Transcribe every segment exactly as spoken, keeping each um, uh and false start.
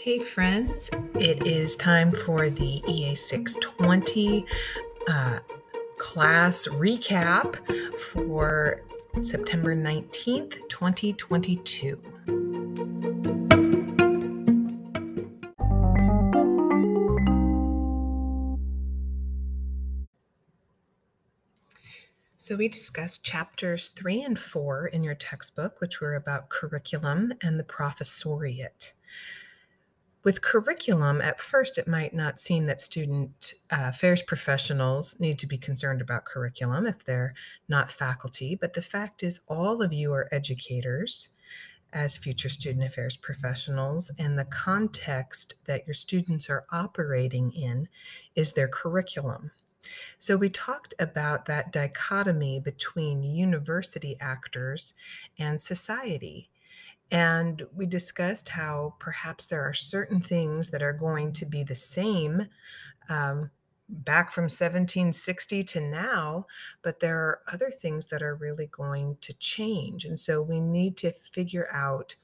Hey friends, it is time for the E A six twenty uh, class recap for September nineteenth, twenty twenty-two. So we discussed chapters three and four in your textbook, which were about curriculum and the professoriate. With curriculum, at first it might not seem that student uh, affairs professionals need to be concerned about curriculum if they're not faculty, but the fact is all of you are educators as future student affairs professionals, and the context that your students are operating in is their curriculum. So we talked about that dichotomy between university actors and society. And we discussed how perhaps there are certain things that are going to be the same um, back from seventeen sixty to now, but there are other things that are really going to change. And so we need to figure out,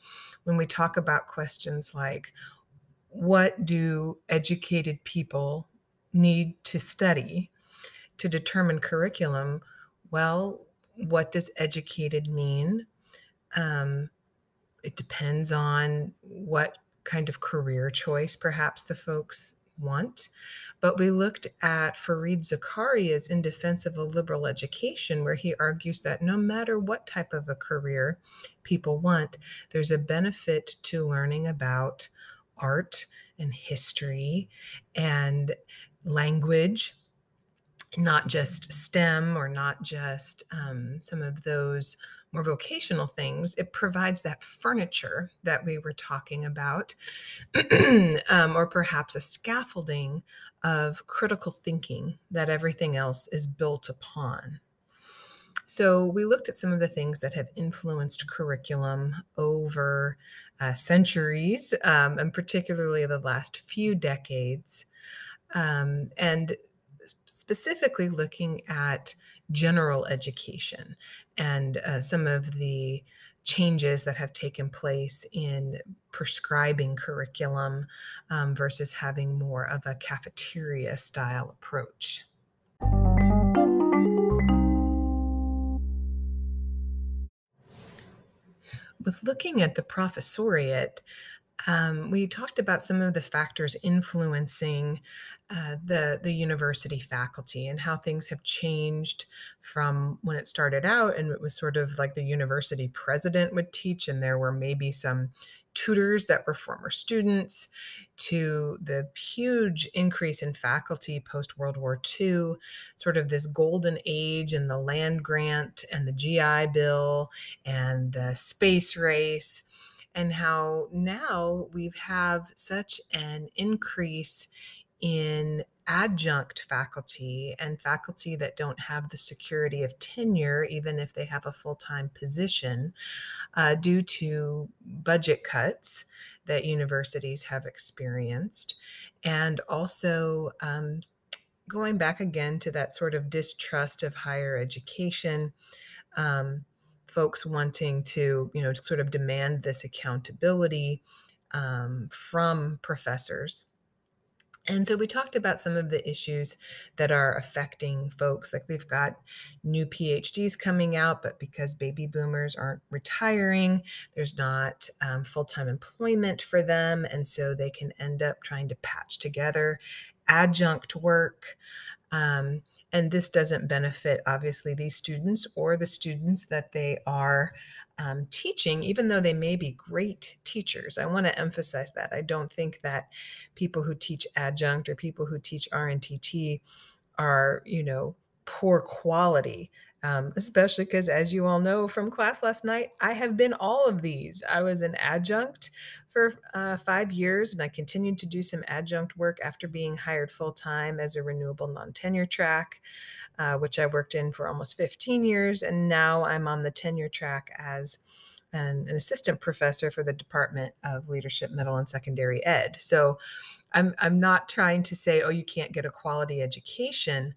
when we talk about questions like, what do educated people need to study to determine curriculum? Well, what does educated mean? Um, It depends on what kind of career choice perhaps the folks want. But we looked at Fareed Zakaria's In Defense of a Liberal Education, where he argues that no matter what type of a career people want, there's a benefit to learning about art and history and language, not just STEM or not just um, some of those more vocational things. It provides that furniture that we were talking about, um, or perhaps a scaffolding of critical thinking that everything else is built upon. So we looked at some of the things that have influenced curriculum over uh, centuries, um, and particularly the last few decades, um, and specifically looking at general education and uh, some of the changes that have taken place in prescribing curriculum um, versus having more of a cafeteria style approach. With looking at the professoriate, Um, we talked about some of the factors influencing uh, the, the university faculty and how things have changed from when it started out, and it was sort of like the university president would teach, and there were maybe some tutors that were former students, to the huge increase in faculty post-World War Two, sort of this golden age and the land grant and the G I Bill and the space race, and how now we have such an increase in adjunct faculty and faculty that don't have the security of tenure, even if they have a full-time position, uh, due to budget cuts that universities have experienced. And also um, going back again to that sort of distrust of higher education, um, folks wanting to, you know, sort of demand this accountability um, from professors. And so we talked about some of the issues that are affecting folks. Like, we've got new PhDs coming out, but because baby boomers aren't retiring, there's not um, full-time employment for them. And so they can end up trying to patch together adjunct work. Um, And this doesn't benefit, obviously, these students or the students that they are um, teaching, even though they may be great teachers. I want to emphasize that. I don't think that people who teach adjunct or people who teach R N T T are, you know, poor quality, um, especially because, as you all know from class last night, I have been all of these. I was an adjunct for uh, five years, and I continued to do some adjunct work after being hired full-time as a renewable non-tenure track, uh, which I worked in for almost fifteen years. And now I'm on the tenure track as an, an assistant professor for the Department of Leadership, Middle and Secondary Ed. So I'm, I'm not trying to say, oh, you can't get a quality education,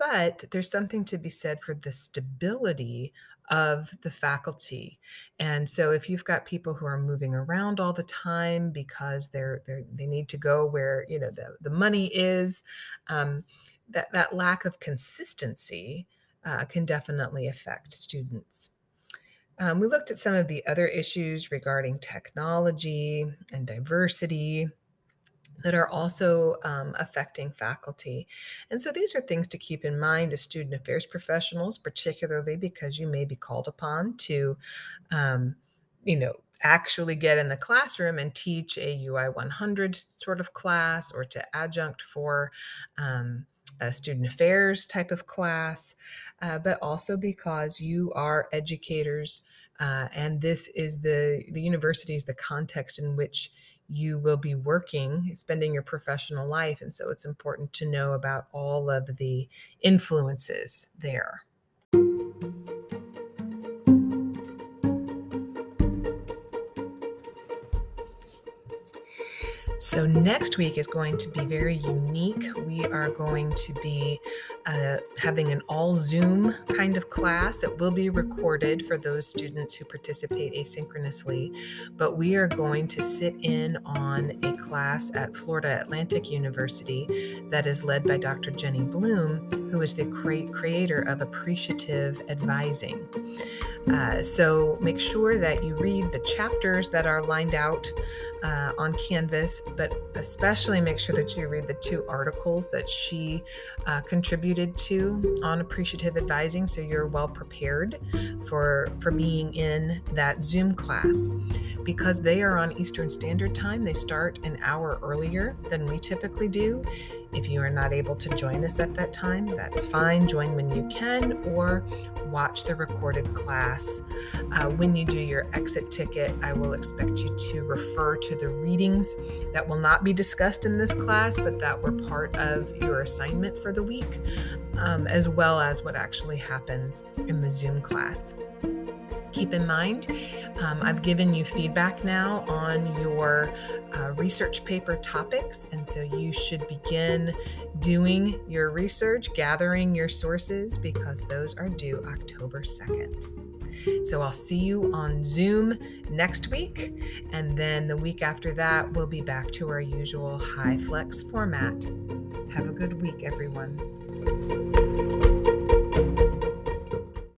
But there's something to be said for the stability of the faculty. And so if you've got people who are moving around all the time because they're, they're they need to go where, you know, the, the money is, um, that, that lack of consistency uh, can definitely affect students. Um, we looked at some of the other issues regarding technology and diversity that are also um, affecting faculty. And so these are things to keep in mind as student affairs professionals, particularly because you may be called upon to, um, you know, actually get in the classroom and teach a U I one hundred sort of class or to adjunct for um, a student affairs type of class, uh, but also because you are educators uh, and this is the, the university is the context in which you will be working, spending your professional life. And so it's important to know about all of the influences there. So next week is going to be very unique. We are going to be uh, having an all Zoom kind of class. It will be recorded for those students who participate asynchronously, but we are going to sit in on a class at Florida Atlantic University that is led by Doctor Jenny Bloom, who is the cre- creator of Appreciative Advising. Uh, so make sure that you read the chapters that are lined out uh, on Canvas, but especially make sure that you read the two articles that she uh, contributed to on Appreciative Advising, so you're well prepared for, for being in that Zoom class. Because they are on Eastern Standard Time, they start an hour earlier than we typically do. If you are not able to join us at that time, that's fine. Join when you can or watch the recorded class. Uh, when you do your exit ticket, I will expect you to refer to the readings that will not be discussed in this class, but that were part of your assignment for the week, um, as well as what actually happens in the Zoom class. Keep in mind, um, I've given you feedback now on your uh, research paper topics, and so you should begin doing your research, gathering your sources, because those are due October second. So I'll see you on Zoom next week, and then the week after that, we'll be back to our usual HyFlex format. Have a good week, everyone.